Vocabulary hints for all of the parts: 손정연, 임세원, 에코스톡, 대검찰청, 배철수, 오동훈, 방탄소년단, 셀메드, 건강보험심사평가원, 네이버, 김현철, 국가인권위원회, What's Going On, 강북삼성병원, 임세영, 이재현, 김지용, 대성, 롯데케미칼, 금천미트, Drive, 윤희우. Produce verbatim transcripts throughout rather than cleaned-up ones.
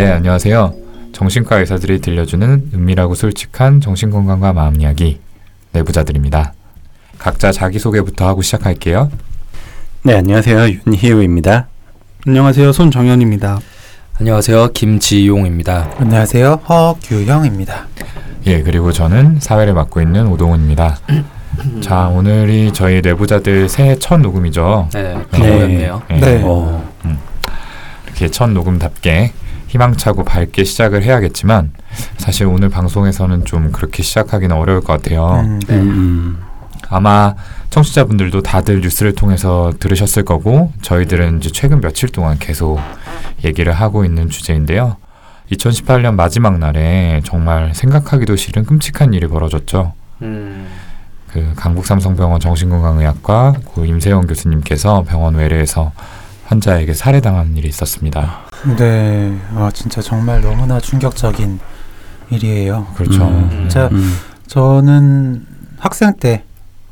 네, 안녕하세요. 정신과 의사들이 들려주는 은밀하고 솔직한 정신건강과 마음 이야기, 내부자들입니다. 각자 자기소개부터 하고 시작할게요. 네, 안녕하세요. 윤희우입니다. 안녕하세요. 손정연입니다. 안녕하세요. 김지용입니다. 안녕하세요. 허규형입니다. 예, 그리고 저는 사회를 맡고 있는 오동훈입니다. 자, 오늘이 저희 내부자들 새해 첫 녹음이죠. 네, 그거였네요. 네. 네. 네. 음, 이렇게 첫 녹음답게 희망차고 밝게 시작을 해야겠지만 사실 오늘 방송에서는 좀 그렇게 시작하기는 어려울 것 같아요. 음, 네. 음. 아마 청취자분들도 다들 뉴스를 통해서 들으셨을 거고 저희들은 이제 최근 며칠 동안 계속 얘기를 하고 있는 주제인데요. 이천십팔 년 마지막 날에 정말 생각하기도 싫은 끔찍한 일이 벌어졌죠. 음. 그 강북삼성병원 정신건강의학과 고 임세영 교수님께서 병원 외래에서 환자에게 살해당한 일이 있었습니다. 네, 아 진짜 정말 너무나 충격적인 일이에요. 그렇죠. 음. 자, 음. 저는 학생 때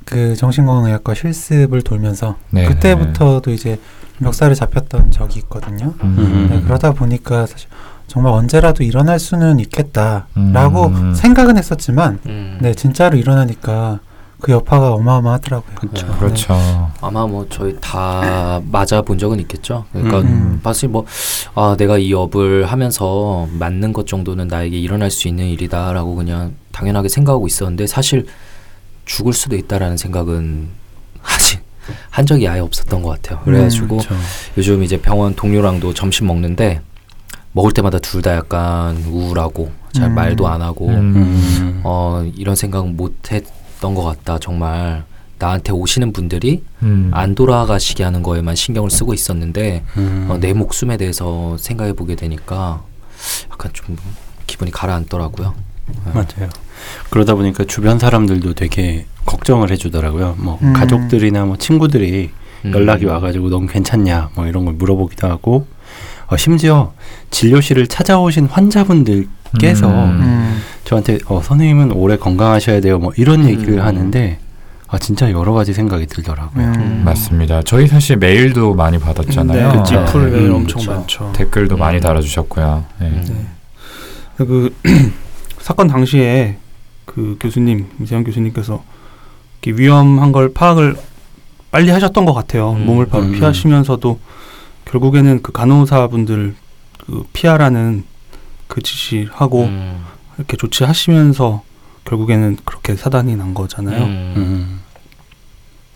그 정신건강의학과 실습을 돌면서 네. 그때부터도 이제 멱살을 잡혔던 적이 있거든요. 음. 네, 그러다 보니까 사실 정말 언제라도 일어날 수는 있겠다라고 음. 생각은 했었지만 음. 네, 진짜로 일어나니까 그 여파가 어마어마하더라고요. 그렇죠. 네. 그렇죠. 아마 뭐 저희 다 맞아본 적은 있겠죠. 그러니까 음. 사실 뭐 아, 내가 이 업을 하면서 맞는 것 정도는 나에게 일어날 수 있는 일이다라고 그냥 당연하게 생각하고 있었는데 사실 죽을 수도 있다라는 생각은 아직 한 적이 아예 없었던 것 같아요. 그래가지고 음, 그렇죠. 요즘 이제 병원 동료랑도 점심 먹는데 먹을 때마다 둘 다 약간 우울하고 잘 음. 말도 안 하고 음. 어, 이런 생각은 못했 던 것 같다. 정말 나한테 오시는 분들이 음. 안 돌아가시게 하는 거에만 신경을 쓰고 있었는데 음. 어, 내 목숨에 대해서 생각해 보게 되니까 약간 좀 기분이 가라앉더라고요. 맞아요. 그러다 보니까 주변 사람들도 되게 걱정을 해주더라고요. 뭐 음. 가족들이나 뭐 친구들이 음. 연락이 와가지고 넌 괜찮냐 뭐 이런 걸 물어보기도 하고 어, 심지어 진료실을 찾아오신 환자분들께서 음. 음. 저한테 어, 선생님은 오래 건강하셔야 돼요 뭐 이런 얘기를 음. 하는데 아 진짜 여러 가지 생각이 들더라고요. 음. 맞습니다. 저희 사실 메일도 많이 받았잖아요. 네, 지풀 메일 네. 음, 엄청 그렇죠. 많죠. 댓글도 음. 많이 달아주셨고요. 네. 네. 그 사건 당시에 그 교수님, 이재현 교수님께서 위험한 걸 파악을 빨리 하셨던 것 같아요. 음. 몸을 바로 음. 피하시면서도 결국에는 그 간호사분들 그 피하라는 그 지시하고 음. 이렇게 조치하시면서 결국에는 그렇게 사단이 난 거잖아요. 음. 음.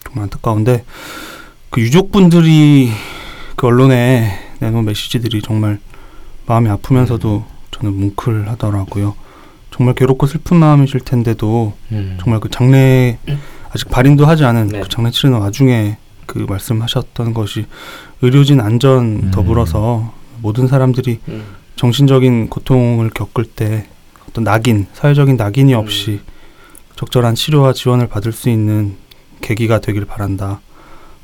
정말 안타까운데 그 유족분들이 그 언론에 내놓은 메시지들이 정말 마음이 아프면서도 저는 뭉클하더라고요. 정말 괴롭고 슬픈 마음이실 텐데도 음. 정말 그 장례 아직 발인도 하지 않은 네. 그 장례 치르는 와중에 그 말씀하셨던 것이 의료진 안전 더불어서 음. 모든 사람들이 음. 정신적인 고통을 겪을 때 어떤 낙인, 사회적인 낙인이 없이 음. 적절한 치료와 지원을 받을 수 있는 계기가 되길 바란다.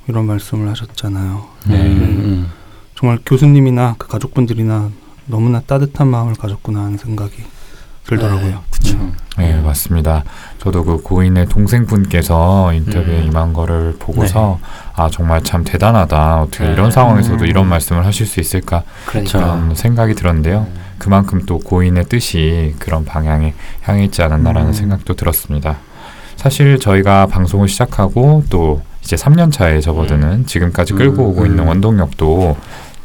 이런 말씀을 하셨잖아요. 음. 음. 정말 교수님이나 그 가족분들이나 너무나 따뜻한 마음을 가졌구나 하는 생각이 들더라고요. 네, 그렇죠. 음. 네, 맞습니다. 저도 그 고인의 동생분께서 인터뷰에 음. 임한 거를 보고서 네. 아 정말 참 대단하다. 어떻게 네. 이런 상황에서도 음. 이런 말씀을 하실 수 있을까 그렇죠. 그런 생각이 들었는데요. 음. 그만큼 또 고인의 뜻이 그런 방향에 향해 있지 않았나라는 음. 생각도 들었습니다. 사실 저희가 방송을 시작하고 또 이제 삼 년 차에 접어드는 음. 지금까지 끌고 오고 음. 있는 원동력도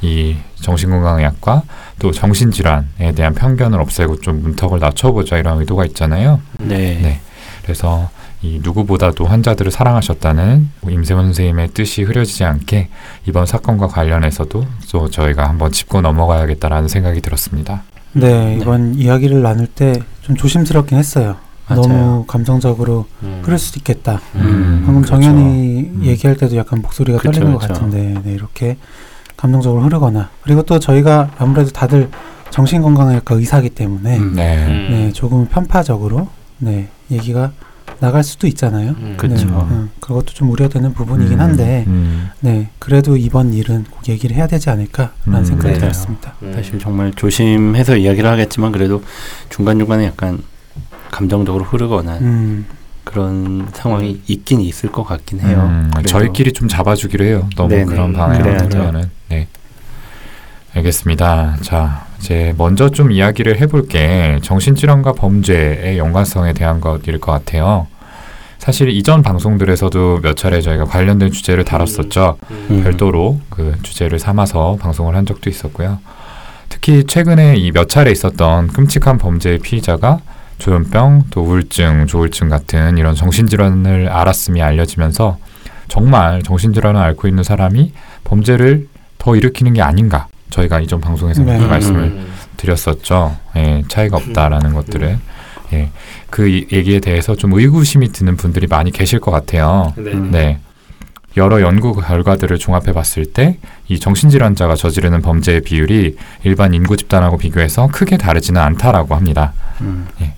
이 정신건강의학과 또 정신질환에 대한 편견을 없애고 좀 문턱을 낮춰보자 이런 의도가 있잖아요. 네. 네. 그래서 이 누구보다도 환자들을 사랑하셨다는 임세원 선생님의 뜻이 흐려지지 않게 이번 사건과 관련해서도 또 저희가 한번 짚고 넘어가야겠다라는 생각이 들었습니다. 네. 이번 네. 이야기를 나눌 때 좀 조심스럽긴 했어요. 맞아요. 너무 감정적으로 음. 그럴 수도 있겠다. 음, 방금 그렇죠. 정연이 음. 얘기할 때도 약간 목소리가 그렇죠, 떨리는 그렇죠. 것 같은데 네, 이렇게 감정적으로 흐르거나 그리고 또 저희가 아무래도 다들 정신건강의학과 의사이기 때문에 네. 네, 조금 편파적으로 네, 얘기가 나갈 수도 있잖아요. 음, 그렇죠. 네, 음, 그것도 좀 우려되는 부분이긴 한데 음, 음. 네, 그래도 이번 일은 꼭 얘기를 해야 되지 않을까라는 음, 생각이 네. 들었습니다. 음. 사실 정말 조심해서 이야기를 하겠지만 그래도 중간중간에 약간 감정적으로 흐르거나 음. 그런 상황이 있긴 있을 것 같긴 해요. 음, 저희끼리 좀 잡아주기로 해요. 너무 네네. 그런 방향으로 하면은. 네. 알겠습니다. 자, 이제 먼저 좀 이야기를 해볼 게 정신질환과 범죄의 연관성에 대한 것일 것 같아요. 사실 이전 방송들에서도 몇 차례 저희가 관련된 주제를 다뤘었죠. 음. 별도로 그 주제를 삼아서 방송을 한 적도 있었고요. 특히 최근에 이 몇 차례 있었던 끔찍한 범죄의 피의자가 조현병, 또 우울증, 조울증 같은 이런 정신질환을 앓았음이 알려지면서 정말 정신질환을 앓고 있는 사람이 범죄를 더 일으키는 게 아닌가, 저희가 이전 방송에서 네. 말씀을 드렸었죠. 예, 차이가 없다라는 음. 것들을. 예, 그 이, 얘기에 대해서 좀 의구심이 드는 분들이 많이 계실 것 같아요. 네. 네. 여러 연구 결과들을 종합해 봤을 때 이 정신질환자가 저지르는 범죄의 비율이 일반 인구 집단하고 비교해서 크게 다르지는 않다라고 합니다. 음. 예.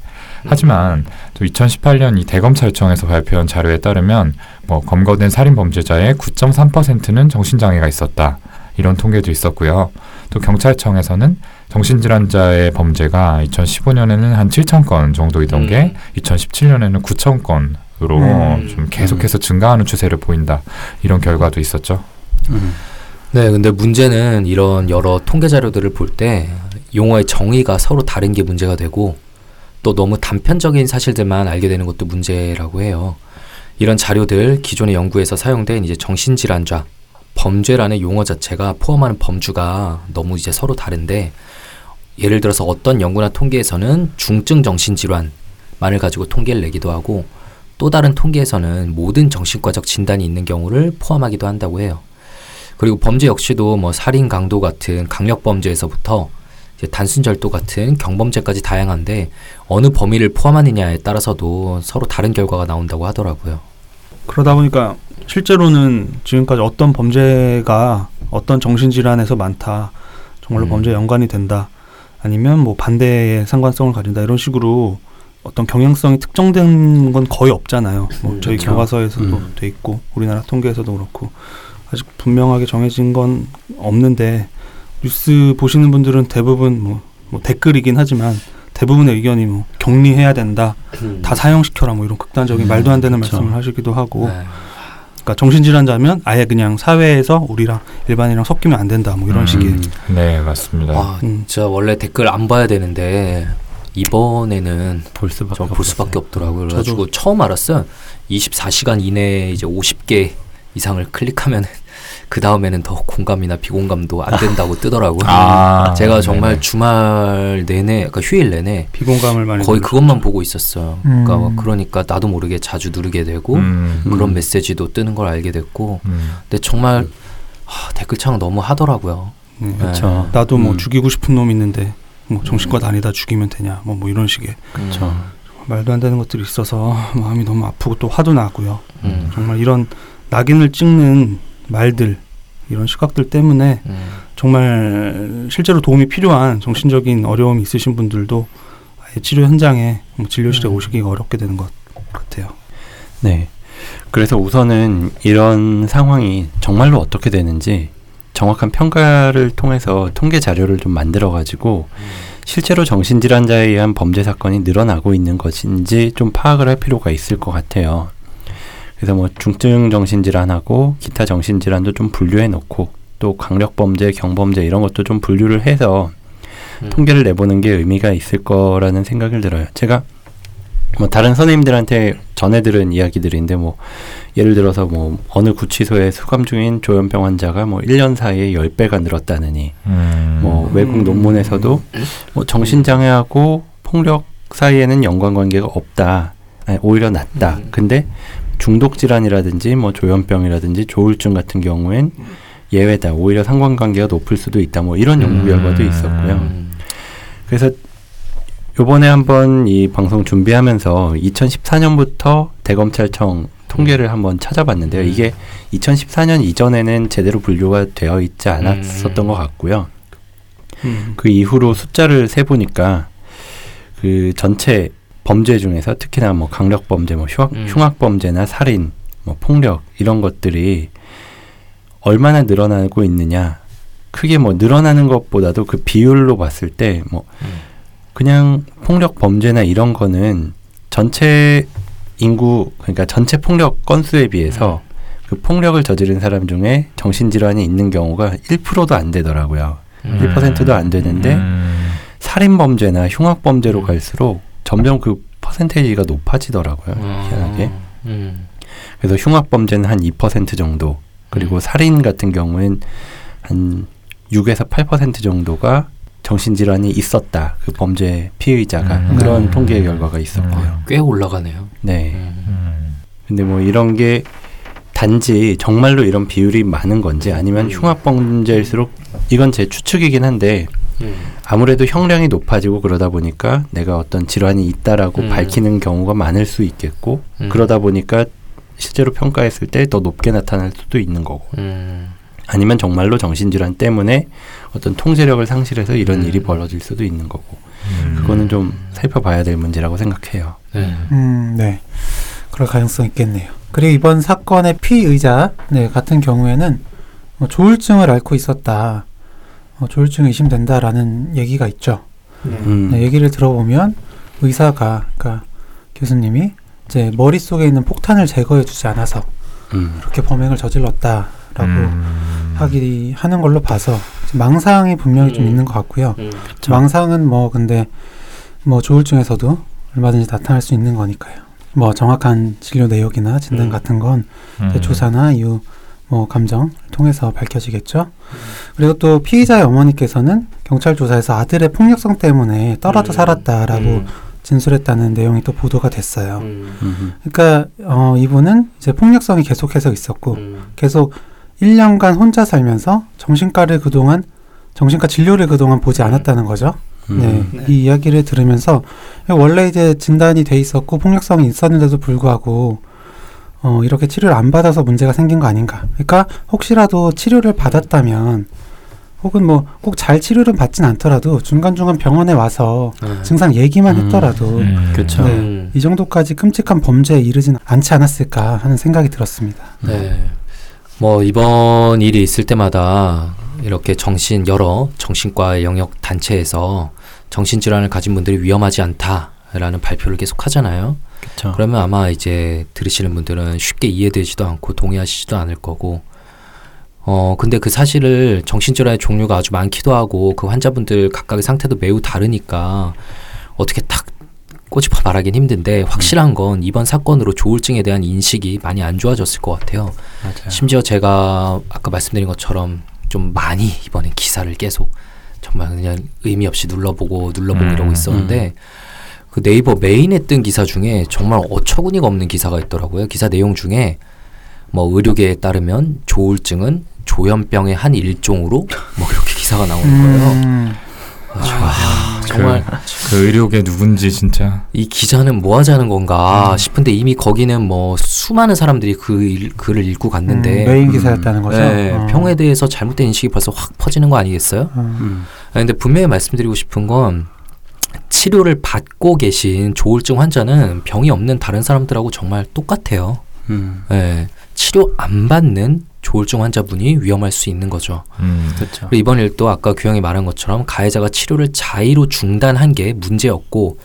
하지만 또 이천십팔 년 이 대검찰청에서 발표한 자료에 따르면 뭐 검거된 살인범죄자의 구 점 삼 퍼센트는 정신장애가 있었다, 이런 통계도 있었고요. 또 경찰청에서는 정신질환자의 범죄가 이천십오 년에는 한 칠천 건 정도이던 음. 게 이천십칠 년에는 구천 건으로 음. 좀 계속해서 증가하는 추세를 보인다, 이런 결과도 있었죠. 음. 네, 근데 문제는 이런 여러 통계 자료들을 볼 때 용어의 정의가 서로 다른 게 문제가 되고, 또 너무 단편적인 사실들만 알게 되는 것도 문제라고 해요. 이런 자료들, 기존의 연구에서 사용된 이제 정신질환자, 범죄라는 용어 자체가 포함하는 범주가 너무 이제 서로 다른데, 예를 들어서 어떤 연구나 통계에서는 중증 정신질환만을 가지고 통계를 내기도 하고, 또 다른 통계에서는 모든 정신과적 진단이 있는 경우를 포함하기도 한다고 해요. 그리고 범죄 역시도 뭐 살인, 강도 같은 강력범죄에서부터 이제 단순 절도 같은 경범죄까지 다양한데, 어느 범위를 포함하느냐에 따라서도 서로 다른 결과가 나온다고 하더라고요. 그러다 보니까 실제로는 지금까지 어떤 범죄가 어떤 정신질환에서 많다, 정말로 음. 범죄에 연관이 된다, 아니면 뭐 반대의 상관성을 가진다, 이런 식으로 어떤 경향성이 특정된 건 거의 없잖아요. 뭐 음, 저희 그렇죠. 교과서에서도 음. 돼 있고 우리나라 통계에서도 그렇고 아직 분명하게 정해진 건 없는데, 뉴스 보시는 분들은 대부분 뭐, 뭐 댓글이긴 하지만 대부분의 의견이 뭐 격리해야 된다, 음. 다 사형시켜라, 뭐 이런 극단적인 음, 말도 안 되는 그렇죠. 말씀을 하시기도 하고, 네. 그러니까 정신질환자면 아예 그냥 사회에서 우리랑 일반이랑 섞이면 안 된다, 뭐 이런 음, 식의. 네, 맞습니다. 와, 진짜 원래 댓글 안 봐야 되는데 이번에는 볼 수밖에, 볼 수밖에 없더라고요. 그래가지고 처음 알았어요. 이십사 시간 이내에 이제 오십 개 이상을 클릭하면 그 다음에는 더 공감이나 비공감도 안 된다고 뜨더라고요. 아, 제가 정말 네네. 주말 내내, 그러니까 휴일 내내 비공감을 많이 거의 그것만 보고 있었어요. 음. 그러니까, 그러니까 나도 모르게 자주 누르게 되고 음. 그런 음. 메시지도 뜨는 걸 알게 됐고, 음. 근데 정말 음. 하, 댓글창 너무 하더라고요. 음, 그렇죠. 네. 나도 뭐 음. 죽이고 싶은 놈 있는데 뭐 정신과 다니다 죽이면 되냐, 뭐, 뭐 이런 식의. 그렇죠. 음. 말도 안 되는 것들이 있어서 마음이 너무 아프고 또 화도 나고요. 음. 정말 이런 낙인을 찍는 말들, 이런 시각들 때문에 음. 정말 실제로 도움이 필요한 정신적인 어려움이 있으신 분들도 아예 치료 현장에 진료실에 음. 오시기가 어렵게 되는 것 같아요. 네. 그래서 우선은 이런 상황이 정말로 어떻게 되는지 정확한 평가를 통해서 통계 자료를 좀 만들어가지고 음. 실제로 정신질환자에 의한 범죄 사건이 늘어나고 있는 것인지 좀 파악을 할 필요가 있을 것 같아요. 그래서 뭐 중증 정신질환하고 기타 정신질환도 좀 분류해 놓고, 또 강력범죄, 경범죄 이런 것도 좀 분류를 해서 음. 통계를 내보는 게 의미가 있을 거라는 생각을 들어요. 제가 뭐 다른 선생님들한테 전해 들은 이야기들인데, 뭐 예를 들어서 뭐 어느 구치소에 수감 중인 조현병 환자가 뭐 일 년 사이에 십 배가 늘었다느니 음. 뭐 외국 논문에서도 뭐 정신장애하고 폭력 사이에는 연관관계가 없다, 아니, 오히려 낫다. 음. 근데 중독질환이라든지 뭐 조현병이라든지 조울증 같은 경우엔 예외다, 오히려 상관관계가 높을 수도 있다, 뭐 이런 연구 결과도 음. 있었고요. 그래서 요번에 한번 이 방송 준비하면서 이천십사 년부터 대검찰청 통계를 한번 찾아봤는데요. 이게 이천십사 년 이전에는 제대로 분류가 되어 있지 않았었던 것 같고요. 음. 그 이후로 숫자를 세보니까 그 전체 범죄 중에서 특히나 뭐 강력범죄, 뭐 흉악, 음. 흉악범죄나 살인, 뭐 폭력 이런 것들이 얼마나 늘어나고 있느냐, 크게 뭐 늘어나는 것보다도 그 비율로 봤을 때 뭐 음. 그냥 폭력 범죄나 이런 거는 전체 인구, 그러니까 전체 폭력 건수에 비해서 음. 그 폭력을 저지른 사람 중에 정신질환이 있는 경우가 일 퍼센트도 안 되더라고요. 일 퍼센트도 안 되는데 음. 살인범죄나 흉악범죄로 갈수록 점점 그 퍼센테이지가 높아지더라고요. 음. 희한하게. 음. 그래서 흉악범죄는 한 이 퍼센트 정도, 그리고 음. 살인 같은 경우엔 한 육에서 팔 퍼센트 정도가 정신질환이 있었다, 그 범죄 피의자가. 음. 그런 음. 통계 결과가 있었고요. 꽤 올라가네요. 네. 음. 근데 뭐 이런 게 단지 정말로 이런 비율이 많은 건지 아니면 음. 흉악범죄일수록, 이건 제 추측이긴 한데 음. 아무래도 형량이 높아지고 그러다 보니까 내가 어떤 질환이 있다라고 음. 밝히는 경우가 많을 수 있겠고 음. 그러다 보니까 실제로 평가했을 때 더 높게 나타날 수도 있는 거고 음. 아니면 정말로 정신질환 때문에 어떤 통제력을 상실해서 이런 음. 일이 벌어질 수도 있는 거고 음. 그거는 좀 살펴봐야 될 문제라고 생각해요. 네. 음, 네. 그럴 가능성이 있겠네요. 그리고 이번 사건의 피의자 네, 같은 경우에는 어, 조울증을 앓고 있었다, 어, 조울증이 의심된다라는 얘기가 있죠. 음. 네, 얘기를 들어보면 의사가, 그러니까 교수님이 이제 머릿속에 있는 폭탄을 제거해주지 않아서 음. 이렇게 범행을 저질렀다라고 음. 하기 하는 걸로 봐서 망상이 분명히 좀 음. 있는 것 같고요. 음, 그렇죠. 망상은 뭐 근데 뭐 조울증에서도 얼마든지 나타날 수 있는 거니까요. 뭐 정확한 진료 내역이나 진단 음. 같은 건 음. 조사나 이후 뭐 감정을 통해서 밝혀지겠죠. 음. 그리고 또 피의자의 어머니께서는 경찰 조사에서 아들의 폭력성 때문에 떨어져 음. 살았다라고 음. 진술했다는 내용이 또 보도가 됐어요. 음. 그러니까 어, 이분은 이제 폭력성이 계속해서 있었고 음. 계속 일 년간 혼자 살면서 정신과를 그동안 정신과 진료를 그동안 보지 않았다는 거죠. 음. 네, 네. 이 이야기를 들으면서 원래 이제 진단이 돼 있었고 폭력성이 있었는데도 불구하고 어, 이렇게 치료를 안 받아서 문제가 생긴 거 아닌가. 그러니까 혹시라도 치료를 받았다면, 혹은 뭐 꼭 잘 치료를 받진 않더라도 중간중간 병원에 와서 음. 증상 얘기만 했더라도 음. 음. 그렇죠. 네, 이 정도까지 끔찍한 범죄에 이르진 않지 않았을까 하는 생각이 들었습니다. 네, 뭐 이번 일이 있을 때마다 이렇게 정신 여러 정신과 영역 단체에서 정신질환을 가진 분들이 위험하지 않다라는 발표를 계속 하잖아요. 그쵸. 그러면 아마 이제 들으시는 분들은 쉽게 이해되지도 않고 동의하시지도 않을 거고, 어 근데 그 사실을 정신질환의 종류가 아주 많기도 하고 그 환자분들 각각의 상태도 매우 다르니까 어떻게 딱 꼬집어 말하긴 힘든데 확실한 건 이번 사건으로 조울증에 대한 인식이 많이 안 좋아졌을 것 같아요. 맞아요. 심지어 제가 아까 말씀드린 것처럼 좀 많이 이번에 기사를 계속 정말 그냥 의미 없이 눌러보고 눌러보고 음, 이러고 있었는데 음. 그 네이버 메인에 뜬 기사 중에 정말 어처구니가 없는 기사가 있더라고요. 기사 내용 중에 뭐 의료계에 따르면 조울증은 조현병의 한 일종으로 뭐 이렇게 기사가 나오는 거예요. 음. 아, 아, 정말 그, 그 의료계 누군지 진짜 이 기자는 뭐 하자는 건가 음. 싶은데 이미 거기는 뭐 수많은 사람들이 그 일, 글을 읽고 갔는데 음, 메인 기사였다는 음, 거죠. 네, 어. 병에 대해서 잘못된 인식이 벌써 확 퍼지는 거 아니겠어요? 음. 그런데 음. 분명히 말씀드리고 싶은 건 치료를 받고 계신 조울증 환자는 병이 없는 다른 사람들하고 정말 똑같아요. 음. 네, 치료 안 받는 조울증 환자분이 위험할 수 있는 거죠. 음. 그렇죠. 그리고 이번 일도 아까 규형이 말한 것처럼 가해자가 치료를 자의로 중단한 게 문제였고,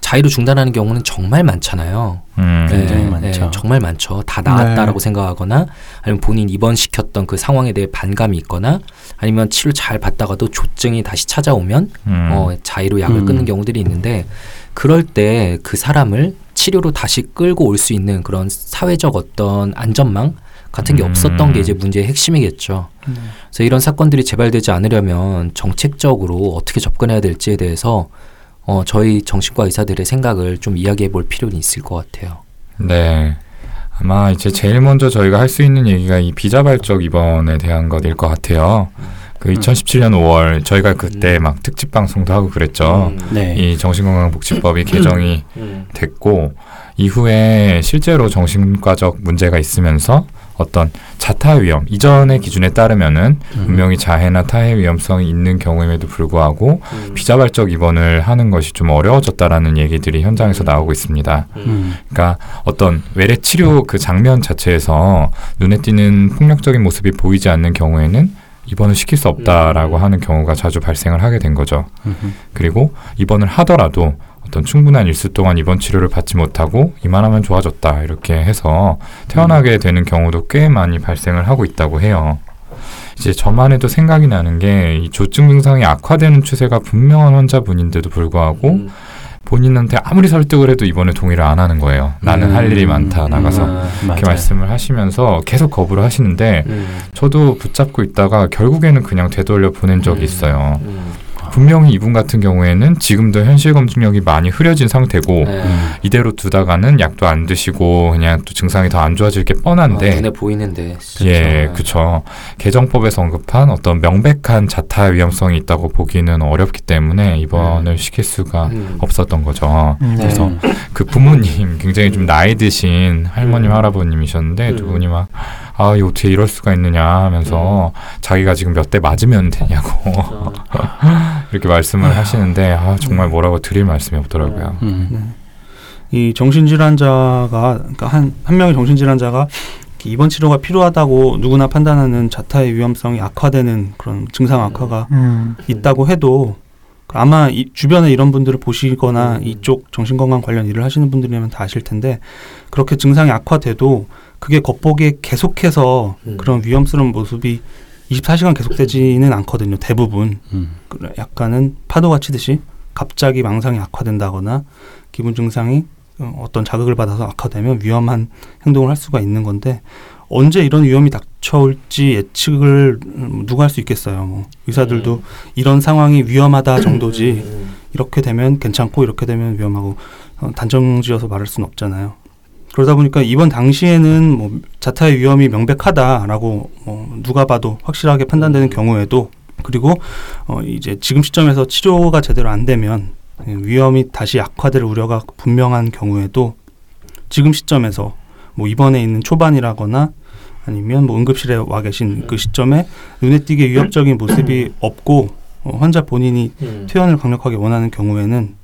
자의로 중단하는 경우는 정말 많잖아요. 음. 네, 굉장히 많죠. 네, 정말 많죠. 다 나았다라고 네. 생각하거나 아니면 본인 입원시켰던 그 상황에 대해 반감이 있거나 아니면 치료 잘 받다가도 조증이 다시 찾아오면 음. 어, 자의로 약을 음. 끊는 경우들이 있는데, 그럴 때 그 사람을 치료로 다시 끌고 올 수 있는 그런 사회적 어떤 안전망 같은 게 없었던 게 이제 문제의 핵심이겠죠. 음. 그래서 이런 사건들이 재발되지 않으려면 정책적으로 어떻게 접근해야 될지에 대해서 어, 저희 정신과 의사들의 생각을 좀 이야기해 볼 필요는 있을 것 같아요. 네. 아마 이제 제일 먼저 저희가 할 수 있는 얘기가 이 비자발적 입원에 대한 것일 것 같아요. 그 이천십칠 년 오월 저희가 그때 막 특집 방송도 하고 그랬죠. 음, 네. 이 정신건강복지법이 개정이 음. 됐고 이후에 실제로 정신과적 문제가 있으면서 어떤 자타 위험, 이전의 기준에 따르면은 음. 분명히 자해나 타해 위험성이 있는 경우임에도 불구하고 음. 비자발적 입원을 하는 것이 좀 어려워졌다라는 얘기들이 현장에서 음. 나오고 있습니다. 음. 그러니까 어떤 외래 치료 그 장면 자체에서 눈에 띄는 폭력적인 모습이 보이지 않는 경우에는 입원을 시킬 수 없다라고 음. 하는 경우가 자주 발생을 하게 된 거죠. 음흠. 그리고 입원을 하더라도 어떤 충분한 일수 동안 입원 치료를 받지 못하고 이만하면 좋아졌다 이렇게 해서 퇴원하게 음. 되는 경우도 꽤 많이 발생을 하고 있다고 해요. 이제 저만 해도 생각이 나는 게 이 조증 증상이 악화되는 추세가 분명한 환자분인데도 불구하고 음. 본인한테 아무리 설득을 해도 이번에 동의를 안 하는 거예요. 나는 음. 할 일이 많다 나가서 음. 아, 이렇게 말씀을 하시면서 계속 거부를 하시는데 음. 저도 붙잡고 있다가 결국에는 그냥 되돌려 보낸 적이 있어요. 음. 음. 분명히 이분 같은 경우에는 지금도 현실 검증력이 많이 흐려진 상태고 네. 이대로 두다가는 약도 안 드시고 그냥 또 증상이 더 안 좋아질 게 뻔한데 아, 눈에 보이는데 진짜. 예, 그쵸. 개정법에서 언급한 어떤 명백한 자타 위험성이 있다고 보기는 어렵기 때문에 입원을 네. 시킬 수가 음. 없었던 거죠. 네. 그래서 그 부모님 굉장히 좀 나이 드신 할머님 음. 할아버님이셨는데 음. 두 분이 막 아, 이거 어떻게 이럴 수가 있느냐 하면서 음. 자기가 지금 몇 대 맞으면 되냐고 이렇게 말씀을 하시는데 아, 정말 뭐라고 드릴 말씀이 없더라고요. 음. 음. 이 정신질환자가 그러니까 한, 한 명의 정신질환자가 입원 치료가 필요하다고 누구나 판단하는 자타의 위험성이 악화되는 그런 증상 악화가 음. 있다고 해도 아마 이 주변에 이런 분들을 보시거나 음. 이쪽 정신건강 관련 일을 하시는 분들이라면 다 아실 텐데 그렇게 증상이 악화돼도 그게 겉보기에 계속해서 음. 그런 위험스러운 모습이 이십사 시간 계속되지는 않거든요. 대부분 음. 약간은 파도가 치듯이 갑자기 망상이 악화된다거나 기분 증상이 어떤 자극을 받아서 악화되면 위험한 행동을 할 수가 있는 건데 언제 이런 위험이 닥쳐올지 예측을 누가 할 수 있겠어요. 뭐 의사들도 음. 이런 상황이 위험하다 정도지 음. 이렇게 되면 괜찮고 이렇게 되면 위험하고 단정지어서 말할 수는 없잖아요. 그러다 보니까 이번 당시에는 뭐 자타의 위험이 명백하다라고 뭐 누가 봐도 확실하게 판단되는 경우에도 그리고 어 이제 지금 시점에서 치료가 제대로 안 되면 위험이 다시 악화될 우려가 분명한 경우에도 지금 시점에서 뭐 입원에 있는 초반이라거나 아니면 뭐 응급실에 와 계신 그 시점에 눈에 띄게 위협적인 모습이 없고 어 환자 본인이 퇴원을 강력하게 원하는 경우에는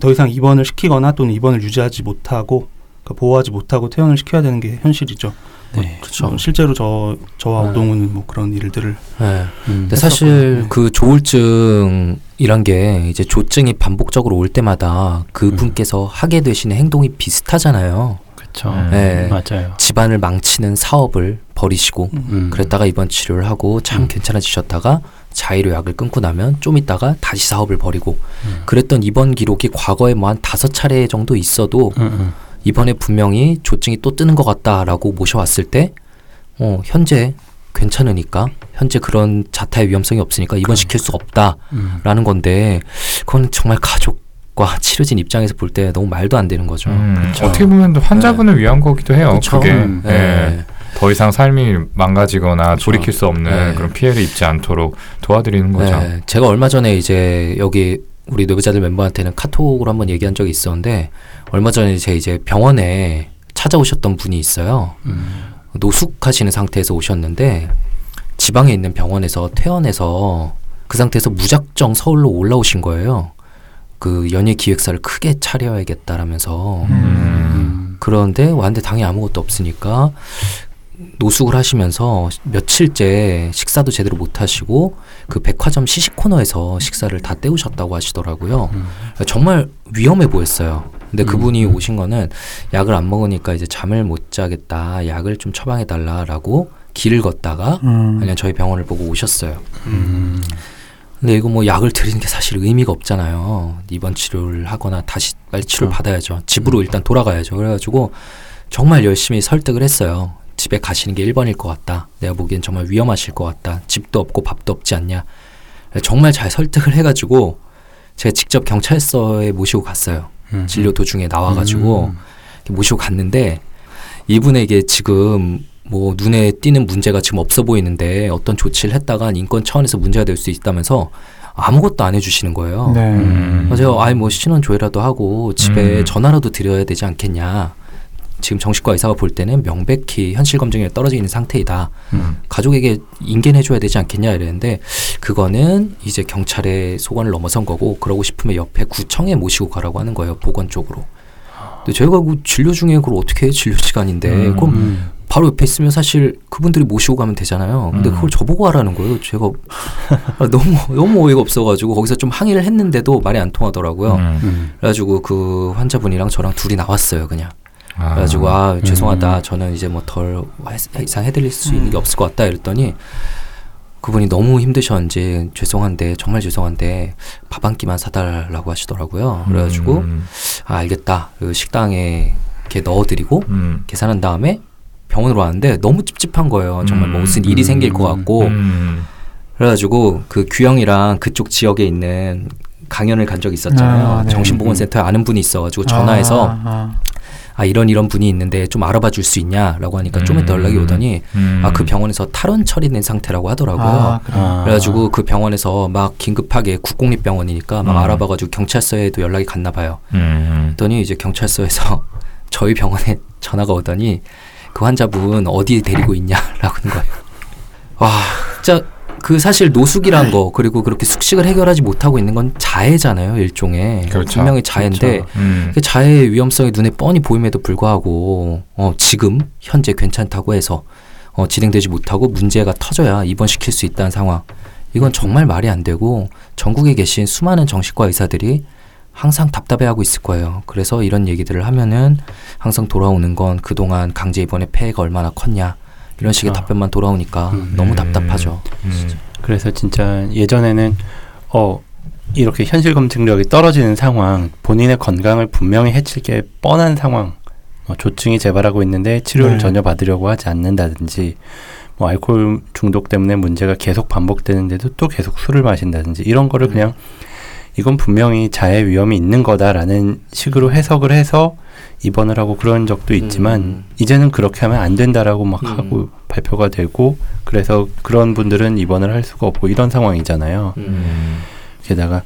더 이상 입원을 시키거나 또는 입원을 유지하지 못하고 그러니까 보호하지 못하고 퇴원을 시켜야 되는 게 현실이죠. 네, 그렇죠. 실제로 저 저와 네. 오동훈은 뭐 그런 일들을. 네. 음. 근데 사실 그 조울증이란 게 이제 조증이 반복적으로 올 때마다 그 음. 분께서 하게 되시는 행동이 비슷하잖아요. 그렇죠. 음. 네. 맞아요. 집안을 망치는 사업을 버리시고 음. 그랬다가 입원 치료를 하고 참 음. 괜찮아지셨다가 자의로 약을 끊고 나면 좀 있다가 다시 사업을 버리고 음. 그랬던 입원 기록이 과거에 뭐 한 다섯 차례 정도 있어도. 음, 음. 이번에 분명히 조증이 또 뜨는 것 같다라고 모셔왔을 때 어, 현재 괜찮으니까 현재 그런 자타의 위험성이 없으니까 입원시킬 수 없다라는 음. 건데 그건 정말 가족과 치료진 입장에서 볼 때 너무 말도 안 되는 거죠. 음, 그렇죠. 어떻게 보면 환자분을 네. 위한 거기도 해요. 그렇죠. 그게 음, 네. 네. 더 이상 삶이 망가지거나 그렇죠. 돌이킬 수 없는 네. 그런 피해를 입지 않도록 도와드리는 거죠. 네. 제가 얼마 전에 이제 여기 우리 노비자들 멤버한테는 카톡으로 한번 얘기한 적이 있었는데 얼마 전에 제 이제 병원에 찾아오셨던 분이 있어요. 음. 노숙하시는 상태에서 오셨는데 지방에 있는 병원에서 퇴원해서 그 상태에서 무작정 서울로 올라오신 거예요. 그 연예 기획사를 크게 차려야겠다라면서 음. 그런데 왔는데 당연히 아무것도 없으니까 노숙을 하시면서 며칠째 식사도 제대로 못 하시고 그 백화점 시식 코너에서 식사를 다 때우셨다고 하시더라고요. 음. 정말 위험해 보였어요. 근데 그분이 음. 오신 거는 약을 안 먹으니까 이제 잠을 못 자겠다. 약을 좀 처방해 달라라고 길을 걷다가 음. 그냥 저희 병원을 보고 오셨어요. 음. 근데 이거 뭐 약을 드리는 게 사실 의미가 없잖아요. 입원 치료를 하거나 다시 빨리 치료를 어. 받아야죠. 집으로 일단 돌아가야죠. 그래가지고 정말 열심히 설득을 했어요. 집에 가시는 게 일 번일 것 같다. 내가 보기엔 정말 위험하실 것 같다. 집도 없고 밥도 없지 않냐. 정말 잘 설득을 해가지고 제가 직접 경찰서에 모시고 갔어요. 음. 진료 도중에 나와가지고 음. 모시고 갔는데 이분에게 지금 뭐 눈에 띄는 문제가 지금 없어 보이는데 어떤 조치를 했다가 인권 차원에서 문제가 될 수 있다면서 아무것도 안 해주시는 거예요. 네. 음. 그래서 아이 뭐 신원 조회라도 하고 집에 음. 전화라도 드려야 되지 않겠냐. 지금 정신과 의사가 볼 때는 명백히 현실 검증이 떨어져 있는 상태이다. 음. 가족에게 인계해줘야 되지 않겠냐 이랬는데 그거는 이제 경찰의 소관을 넘어선 거고 그러고 싶으면 옆에 구청에 모시고 가라고 하는 거예요. 보건 쪽으로. 근데 저희가 그 진료 중에 그걸 어떻게 해? 진료 시간인데 음. 그럼 음. 바로 옆에 있으면 사실 그분들이 모시고 가면 되잖아요. 근데 음. 그걸 저보고 하라는 거예요. 제가 너무 너무 어이가 없어가지고 거기서 좀 항의를 했는데도 말이 안 통하더라고요. 음. 음. 그래가지고 그 환자분이랑 저랑 둘이 나왔어요. 그냥. 그래가지고 아, 아 죄송하다 음. 저는 이제 뭐 덜 이상 해드릴 수 있는 게 없을 것 같다 이랬더니 그분이 너무 힘드셨는지 죄송한데 정말 죄송한데 밥 한 끼만 사달라고 하시더라고요. 그래가지고 음. 아 알겠다. 식당에 이렇게 넣어드리고 음. 계산한 다음에 병원으로 왔는데 너무 찝찝한 거예요. 정말 뭐 무슨 일이 음. 생길 것 같고 음. 그래가지고 그 규영이랑 그쪽 지역에 있는 강연을 간 적이 있었잖아요. 아, 네. 정신보건센터에 아는 분이 있어가지고 전화해서 아, 아. 아 이런 이런 분이 있는데 좀 알아봐 줄 수 있냐라고 하니까 음, 좀 이따 연락이 오더니 음. 아 그 병원에서 탈원 처리된 상태라고 하더라고요. 아, 그래. 아. 그래가지고 그 병원에서 막 긴급하게 국공립병원이니까 막 음. 알아봐가지고 경찰서에도 연락이 갔나 봐요. 음. 그랬더니 이제 경찰서에서 저희 병원에 전화가 오더니 그 환자분 어디에 데리고 있냐라고 하는 거예요. 와 진짜 그 사실 노숙이란 거 그리고 그렇게 숙식을 해결하지 못하고 있는 건 자해잖아요. 일종의 그렇죠. 분명히 자해인데 그렇죠. 음. 그 자해의 위험성이 눈에 뻔히 보임에도 불구하고 어, 지금 현재 괜찮다고 해서 어, 진행되지 못하고 문제가 터져야 입원시킬 수 있다는 상황. 이건 정말 말이 안 되고 전국에 계신 수많은 정신과 의사들이 항상 답답해하고 있을 거예요. 그래서 이런 얘기들을 하면은 항상 돌아오는 건 그동안 강제 입원의 폐해가 얼마나 컸냐. 이런 식의 그렇죠. 답변만 돌아오니까 음. 너무 답답하죠. 음. 진짜. 그래서 진짜 예전에는 어 이렇게 현실 검증력이 떨어지는 상황, 본인의 건강을 분명히 해칠 게 뻔한 상황, 어, 조증이 재발하고 있는데 치료를 네. 전혀 받으려고 하지 않는다든지, 뭐 알코올 중독 때문에 문제가 계속 반복되는데도 또 계속 술을 마신다든지 이런 거를 음. 그냥 이건 분명히 자해 위험이 있는 거다라는 식으로 해석을 해서 입원을 하고 그런 적도 있지만 음. 이제는 그렇게 하면 안 된다라고 막 음. 하고 발표가 되고 그래서 그런 분들은 입원을 할 수가 없고 이런 상황이잖아요. 음. 게다가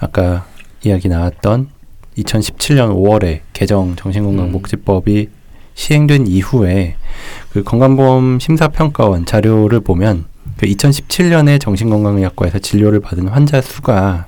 아까 이야기 나왔던 이천십칠 년 오월에 개정 정신건강복지법이 음. 시행된 이후에 그 건강보험심사평가원 자료를 보면 그 이천십칠 년에 정신건강의학과에서 진료를 받은 환자 수가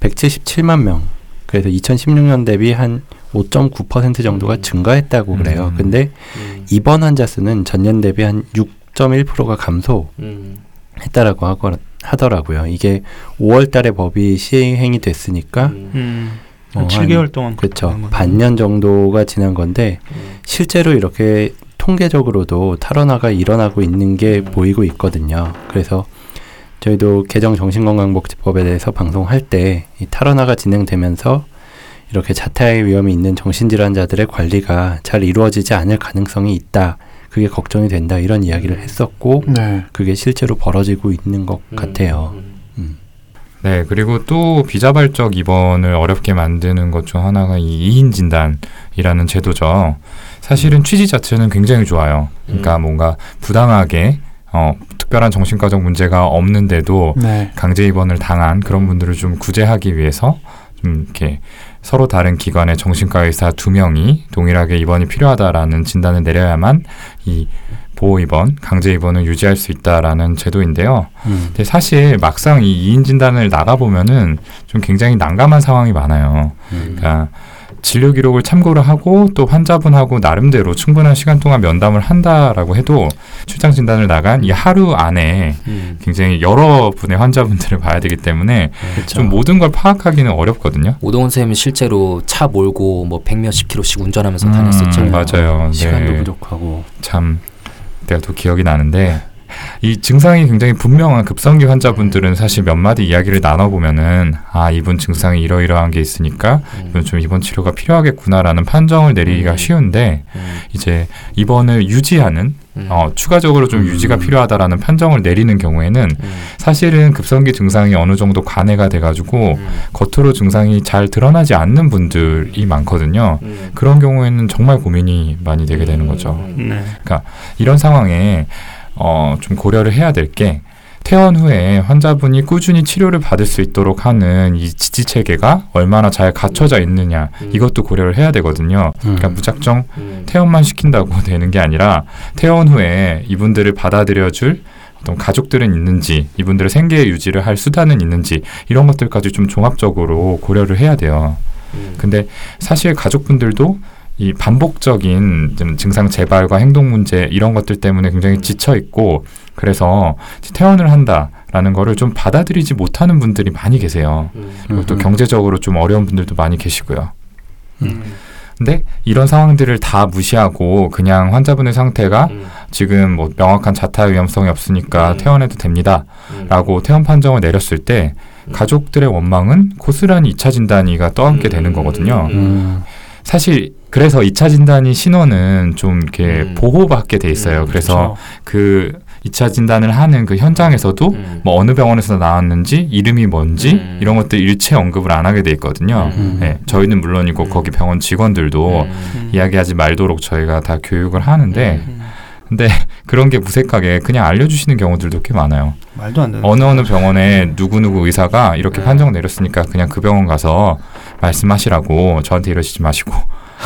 백칠십칠만 명. 그래서 이천십육 년 대비 한 오 점 구 퍼센트 정도가 음. 증가했다고 그래요. 음. 근데 음. 입원 환자 수는 전년 대비 한 육 점 일 퍼센트가 감소했다라고 하거, 하더라고요. 이게 오월 달에 법이 시행이 됐으니까 음. 어, 한 칠 개월 동안 그렇죠. 반년 정도가 지난 건데 음. 실제로 이렇게 통계적으로도 탈원화가 일어나고 있는 게 음. 보이고 있거든요. 그래서 저희도 개정 정신건강복지법에 대해서 방송할 때 이 탈원화가 진행되면서 이렇게 자타의 위험이 있는 정신질환자들의 관리가 잘 이루어지지 않을 가능성이 있다. 그게 걱정이 된다. 이런 이야기를 했었고 네. 그게 실제로 벌어지고 있는 것 음. 같아요. 음. 네. 그리고 또 비자발적 입원을 어렵게 만드는 것 중 하나가 이 이인 진단이라는 제도죠. 사실은 음. 취지 자체는 굉장히 좋아요. 그러니까 음. 뭔가 부당하게 어, 특별한 정신과적 문제가 없는데도 네. 강제 입원을 당한 그런 분들을 좀 구제하기 위해서 좀 이렇게 서로 다른 기관의 정신과 의사 두 명이 동일하게 입원이 필요하다라는 진단을 내려야만 이 보호 입원, 강제 입원을 유지할 수 있다라는 제도인데요. 음. 근데 사실 막상 이 이인 진단을 나가보면은 좀 굉장히 난감한 상황이 많아요. 음. 그러니까 진료 기록을 참고를 하고 또 환자분하고 나름대로 충분한 시간 동안 면담을 한다라고 해도 출장 진단을 나간 이 하루 안에 음. 굉장히 여러 분의 환자분들을 봐야 되기 때문에 그렇죠. 좀 모든 걸 파악하기는 어렵거든요. 오동훈 쌤이 실제로 차 몰고 뭐 백몇십 킬로씩 운전하면서 다녔었죠. 음, 맞아요. 시간도 네. 부족하고 참 내가 또 기억이 나는데 이 증상이 굉장히 분명한 급성기 환자분들은 사실 몇 마디 이야기를 나눠보면은 아 이분 증상이 이러이러한 게 있으니까 이분 좀 입원 치료가 필요하겠구나라는 판정을 내리기가 쉬운데 이제 입원을 유지하는 어, 추가적으로 좀 유지가 필요하다라는 판정을 내리는 경우에는 사실은 급성기 증상이 어느 정도 관해가 돼가지고 겉으로 증상이 잘 드러나지 않는 분들이 많거든요. 그런 경우에는 정말 고민이 많이 되게 되는 거죠. 그러니까 이런 상황에 어, 좀 고려를 해야 될 게 퇴원 후에 환자분이 꾸준히 치료를 받을 수 있도록 하는 이 지지체계가 얼마나 잘 갖춰져 있느냐 이것도 고려를 해야 되거든요. 그러니까 무작정 퇴원만 시킨다고 되는 게 아니라 퇴원 후에 이분들을 받아들여줄 어떤 가족들은 있는지 이분들의 생계 유지를 할 수단은 있는지 이런 것들까지 좀 종합적으로 고려를 해야 돼요. 근데 사실 가족분들도 이 반복적인 증상 재발과 행동 문제 이런 것들 때문에 굉장히 지쳐있고 그래서 퇴원을 한다라는 거를 좀 받아들이지 못하는 분들이 많이 계세요. 그리고 또 경제적으로 좀 어려운 분들도 많이 계시고요. 음. 근데 이런 상황들을 다 무시하고 그냥 환자분의 상태가 음. 지금 뭐 명확한 자타의 위험성이 없으니까 음. 퇴원해도 됩니다. 음. 라고 퇴원 판정을 내렸을 때 음. 가족들의 원망은 고스란히 이 차 진단이가 떠안게 음. 되는 거거든요. 음. 사실 그래서 이 차 진단이 신원은 좀 이렇게 음. 보호받게 돼 있어요. 음, 그래서 그렇죠. 그 이 차 진단을 하는 그 현장에서도 음. 뭐 어느 병원에서 나왔는지 이름이 뭔지 음. 이런 것들 일체 언급을 안 하게 돼 있거든요. 음. 네, 저희는 물론이고 음. 거기 병원 직원들도 음. 이야기하지 말도록 저희가 다 교육을 하는데 음. 근데 그런 게 무색하게 그냥 알려주시는 경우들도 꽤 많아요. 말도 안 되는 어느 어느 병원에 음. 누구누구 의사가 이렇게 음. 판정 내렸으니까 그냥 그 병원 가서 말씀하시라고 저한테 이러시지 마시고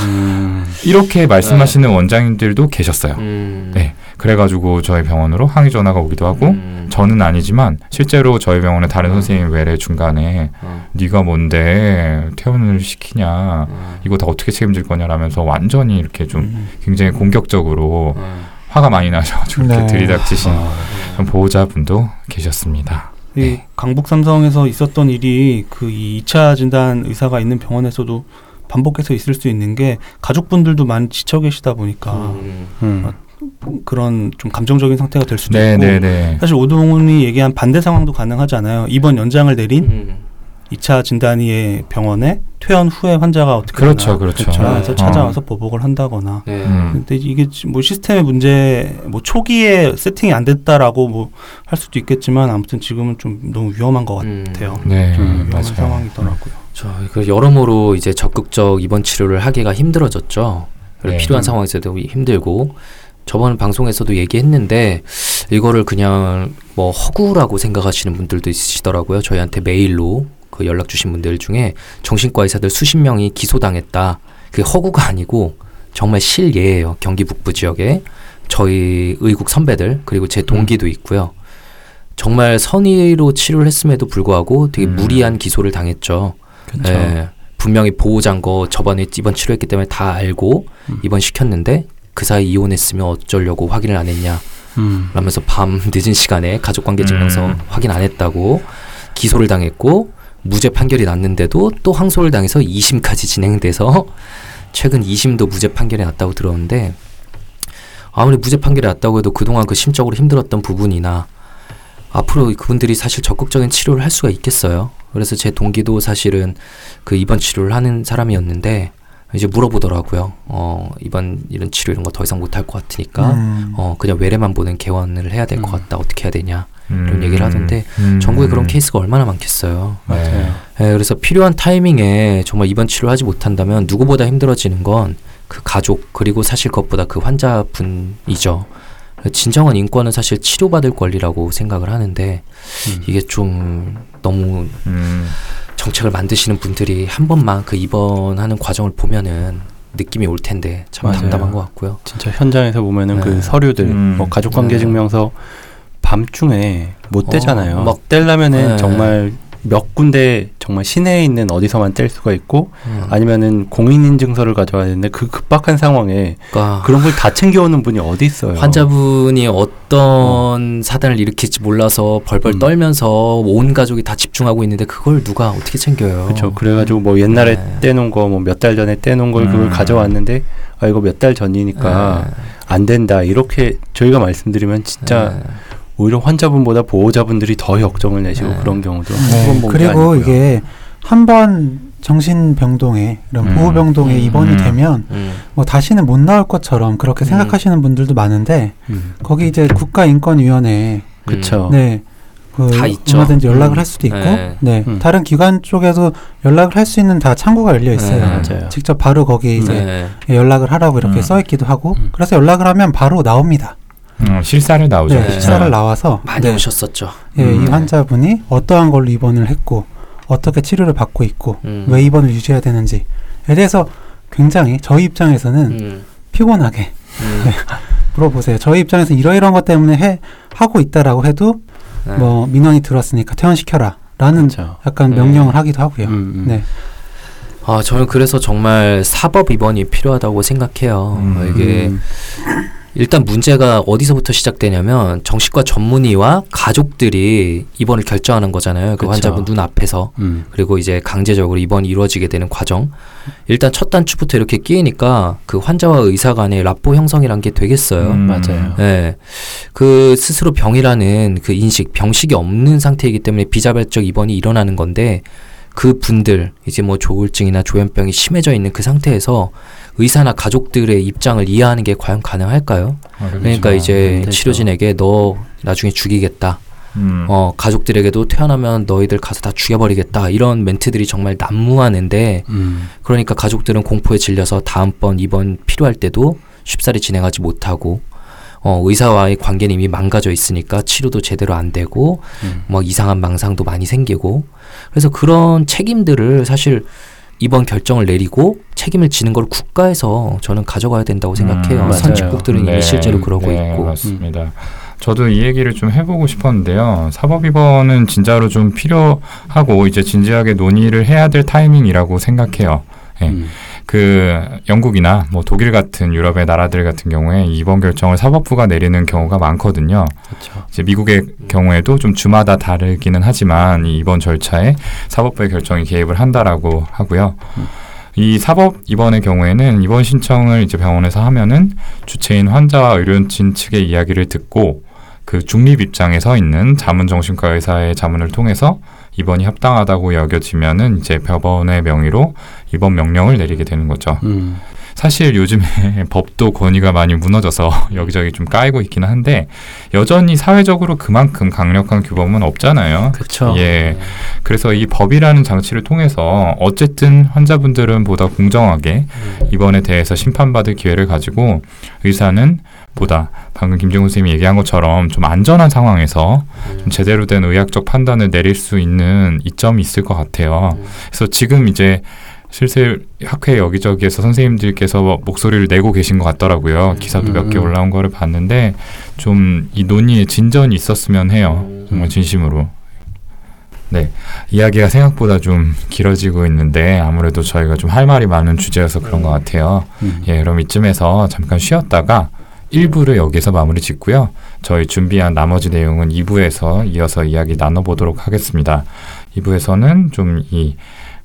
음. 이렇게 말씀하시는 네. 원장님들도 계셨어요. 음. 네, 그래가지고 저희 병원으로 항의 전화가 오기도 하고 음. 저는 아니지만 실제로 저희 병원의 다른 음. 선생님 외래 중간에 음. 네가 뭔데 퇴원을 시키냐 음. 이거 다 어떻게 책임질 거냐라면서 완전히 이렇게 좀 음. 굉장히 공격적으로 음. 화가 많이 나셔가지고 네. 이렇게 들이닥치신 아. 보호자분도 계셨습니다. 이 네. 강북삼성에서 있었던 일이 그 이 차 진단 의사가 있는 병원에서도 반복해서 있을 수 있는 게 가족분들도 많이 지쳐 계시다 보니까 음. 음. 그런 좀 감정적인 상태가 될 수도 네, 있고 네, 네. 사실 오동훈이 얘기한 반대 상황도 가능하잖아요. 이번 연장을 내린 음. 이 차 진단의의 병원에 퇴원 후에 환자가 어떻게 그렇죠, 그렇죠. 그래서 찾아와서 어. 보복을 한다거나. 네. 음. 근데 이게 뭐 시스템의 문제, 뭐 초기에 세팅이 안 됐다라고 뭐 할 수도 있겠지만 아무튼 지금은 좀 너무 위험한 것 같아요. 음. 네, 좀 위험한 맞아요. 상황이더라고요. 저 그 여러모로 이제 적극적 입원 치료를 하기가 힘들어졌죠. 네. 필요한 상황에서도 힘들고. 저번 방송에서도 얘기했는데 이거를 그냥 뭐 허구라고 생각하시는 분들도 있으시더라고요. 저희한테 메일로 그 연락 주신 분들 중에 정신과 의사들 수십 명이 기소당했다. 그게 허구가 아니고 정말 실예예요. 경기 북부 지역에 저희 의국 선배들 그리고 제 동기도 음. 있고요. 정말 선의로 치료를 했음에도 불구하고 되게 음. 무리한 기소를 당했죠. 그렇죠. 예, 분명히 보호자인 거 저번에 입원 치료했기 때문에 다 알고 음. 입원시켰는데 그 사이 이혼했으면 어쩌려고 확인을 안 했냐 음. 라면서 밤 늦은 시간에 가족관계 증명서 음. 확인 안 했다고 기소를 당했고 무죄 판결이 났는데도 또 항소를 당해서 이 심까지 진행돼서 최근 이 심도 무죄 판결이 났다고 들었는데 아무리 무죄 판결이 났다고 해도 그동안 그 심적으로 힘들었던 부분이나 앞으로 그분들이 사실 적극적인 치료를 할 수가 있겠어요. 그래서 제 동기도 사실은 그 입원 치료를 하는 사람이었는데 이제 물어보더라고요. 어, 이번 이런 치료 이런 거 더 이상 못할 것 같으니까 음. 어, 그냥 외래만 보는 개원을 해야 될 것 같다. 음. 어떻게 해야 되냐 이런 음. 얘기를 하던데 음. 전국에 그런 케이스가 얼마나 많겠어요. 맞아요. 네, 그래서 필요한 타이밍에 정말 입원 치료를 하지 못한다면 누구보다 힘들어지는 건 그 가족 그리고 사실 그것보다 그 환자분이죠. 진정한 인권은 사실 치료받을 권리라고 생각을 하는데 음. 이게 좀 너무 음. 정책을 만드시는 분들이 한 번만 그 입원하는 과정을 보면은 느낌이 올 텐데 참 맞아요. 담담한 것 같고요. 진짜 현장에서 보면은 네. 그 서류들, 음. 뭐 가족관계증명서 네. 밤중에 못 떼잖아요. 어, 막 떼려면은 네. 정말 몇 군데 정말 시내에 있는 어디서만 뗄 수가 있고 음. 아니면은 공인인증서를 가져와야 되는데 그 급박한 상황에 그러니까 그런 걸 다 챙겨오는 분이 어디 있어요. 환자분이 어떤 음. 사단을 일으킬지 몰라서 벌벌 음. 떨면서 온 가족이 다 집중하고 있는데 그걸 누가 어떻게 챙겨요. 그렇죠. 그래가지고 뭐 옛날에 네. 떼놓은 거 뭐 몇 달 전에 떼놓은 걸 음. 그걸 가져왔는데 아 이거 몇 달 전이니까 네. 안 된다 이렇게 저희가 말씀드리면 진짜 네. 오히려 환자분보다 보호자분들이 더 역정을 내시고 네. 그런 경우도 네. 그리고 이게 한 번 정신병동에 이런 음. 보호병동에 음. 입원이 음. 되면 음. 뭐 다시는 못 나올 것처럼 그렇게 음. 생각하시는 분들도 많은데 음. 거기 이제 국가인권위원회 그쵸 네 그 얼마든지 연락을 음. 할 수도 있고 네, 네. 음. 다른 기관 쪽에도 연락을 할 수 있는 다 창구가 열려 있어요. 네, 직접 바로 거기에 이제 네. 연락을 하라고 이렇게 음. 써 있기도 하고 음. 그래서 연락을 하면 바로 나옵니다. 음, 실사를 나오죠. 네, 실사를 네. 나와서 많이 네. 오셨었죠. 네, 음. 이 환자분이 어떠한 걸로 입원을 했고 어떻게 치료를 받고 있고 음. 왜 입원을 유지해야 되는지에 대해서 굉장히 저희 입장에서는 음. 피곤하게 음. 네, 물어보세요. 저희 입장에서는 이러이러한 것 때문에 해, 하고 있다라고 해도 네. 뭐 민원이 들어왔으니까 퇴원시켜라 라는 그렇죠. 약간 명령을 음. 하기도 하고요. 음, 음. 네. 아, 저는 그래서 정말 사법 입원이 필요하다고 생각해요. 음. 이게 음. 일단 문제가 어디서부터 시작되냐면 정신과 전문의와 가족들이 입원을 결정하는 거잖아요. 그 그쵸. 환자분 눈앞에서. 음. 그리고 이제 강제적으로 입원이 이루어지게 되는 과정. 일단 첫 단추부터 이렇게 끼이니까 그 환자와 의사 간의 라포 형성이란 게 되겠어요. 음, 맞아요. 네. 그 스스로 병이라는 그 인식, 병식이 없는 상태이기 때문에 비자발적 입원이 일어나는 건데 그 분들, 이제 뭐 조울증이나 조현병이 심해져 있는 그 상태에서 의사나 가족들의 입장을 이해하는 게 과연 가능할까요? 어렵지만, 그러니까 이제 힘들죠. 치료진에게 너 나중에 죽이겠다. 음. 어, 가족들에게도 태어나면 너희들 가서 다 죽여버리겠다. 이런 멘트들이 정말 난무하는데 음. 그러니까 가족들은 공포에 질려서 다음번 입원 필요할 때도 쉽사리 진행하지 못하고 어, 의사와의 관계는 이미 망가져 있으니까 치료도 제대로 안 되고 음. 뭐 이상한 망상도 많이 생기고 그래서 그런 책임들을 사실 이번 결정을 내리고 책임을 지는 걸 국가에서 저는 가져가야 된다고 생각해요. 음, 선진국들은 네, 이미 실제로 그러고 네, 있고. 맞습니다. 음. 저도 이 얘기를 좀 해보고 싶었는데요. 사법입원은 진짜로 좀 필요하고 이제 진지하게 논의를 해야 될 타이밍이라고 생각해요. 네. 음. 그 영국이나 뭐 독일 같은 유럽의 나라들 같은 경우에 입원 결정을 사법부가 내리는 경우가 많거든요. 그렇죠. 이제 미국의 경우에도 좀 주마다 다르기는 하지만 이 입원 절차에 사법부의 결정이 개입을 한다라고 하고요. 음. 이 사법 입원의 경우에는 입원 신청을 이제 병원에서 하면은 주체인 환자와 의료진 측의 이야기를 듣고 그 중립 입장에 서 있는 자문 정신과 의사의 자문을 통해서 입원이 합당하다고 여겨지면은 이제 병원의 명의로 입원 명령을 내리게 되는 거죠. 음. 사실 요즘에 법도 권위가 많이 무너져서 여기저기 좀 까이고 있긴 한데 여전히 사회적으로 그만큼 강력한 규범은 없잖아요. 그렇죠. 예. 그래서 이 법이라는 장치를 통해서 어쨌든 환자분들은 보다 공정하게 음. 입원에 대해서 심판받을 기회를 가지고 의사는 보다 방금 김지용 선생님이 얘기한 것처럼 좀 안전한 상황에서 음. 좀 제대로 된 의학적 판단을 내릴 수 있는 이점이 있을 것 같아요. 음. 그래서 지금 이제 실제 학회 여기저기에서 선생님들께서 목소리를 내고 계신 것 같더라고요. 기사도 음. 몇 개 올라온 거를 봤는데 좀 이 논의에 진전이 있었으면 해요. 정말 진심으로. 네, 이야기가 생각보다 좀 길어지고 있는데 아무래도 저희가 좀 할 말이 많은 주제여서 그런 것 같아요. 음. 예, 그럼 이쯤에서 잠깐 쉬었다가 일 부를 여기서 마무리 짓고요. 저희 준비한 나머지 내용은 이 부에서 이어서 이야기 나눠보도록 하겠습니다. 이 부에서는 좀 이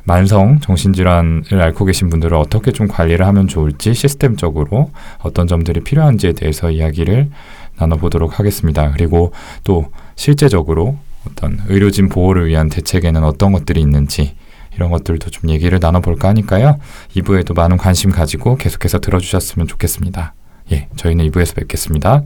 만성 정신질환을 앓고 계신 분들을 어떻게 좀 관리를 하면 좋을지 시스템적으로 어떤 점들이 필요한지에 대해서 이야기를 나눠보도록 하겠습니다. 그리고 또 실제적으로 어떤 의료진 보호를 위한 대책에는 어떤 것들이 있는지 이런 것들도 좀 얘기를 나눠볼까 하니까요. 이 부에도 많은 관심 가지고 계속해서 들어주셨으면 좋겠습니다. 예, 저희는 이 부에서 뵙겠습니다.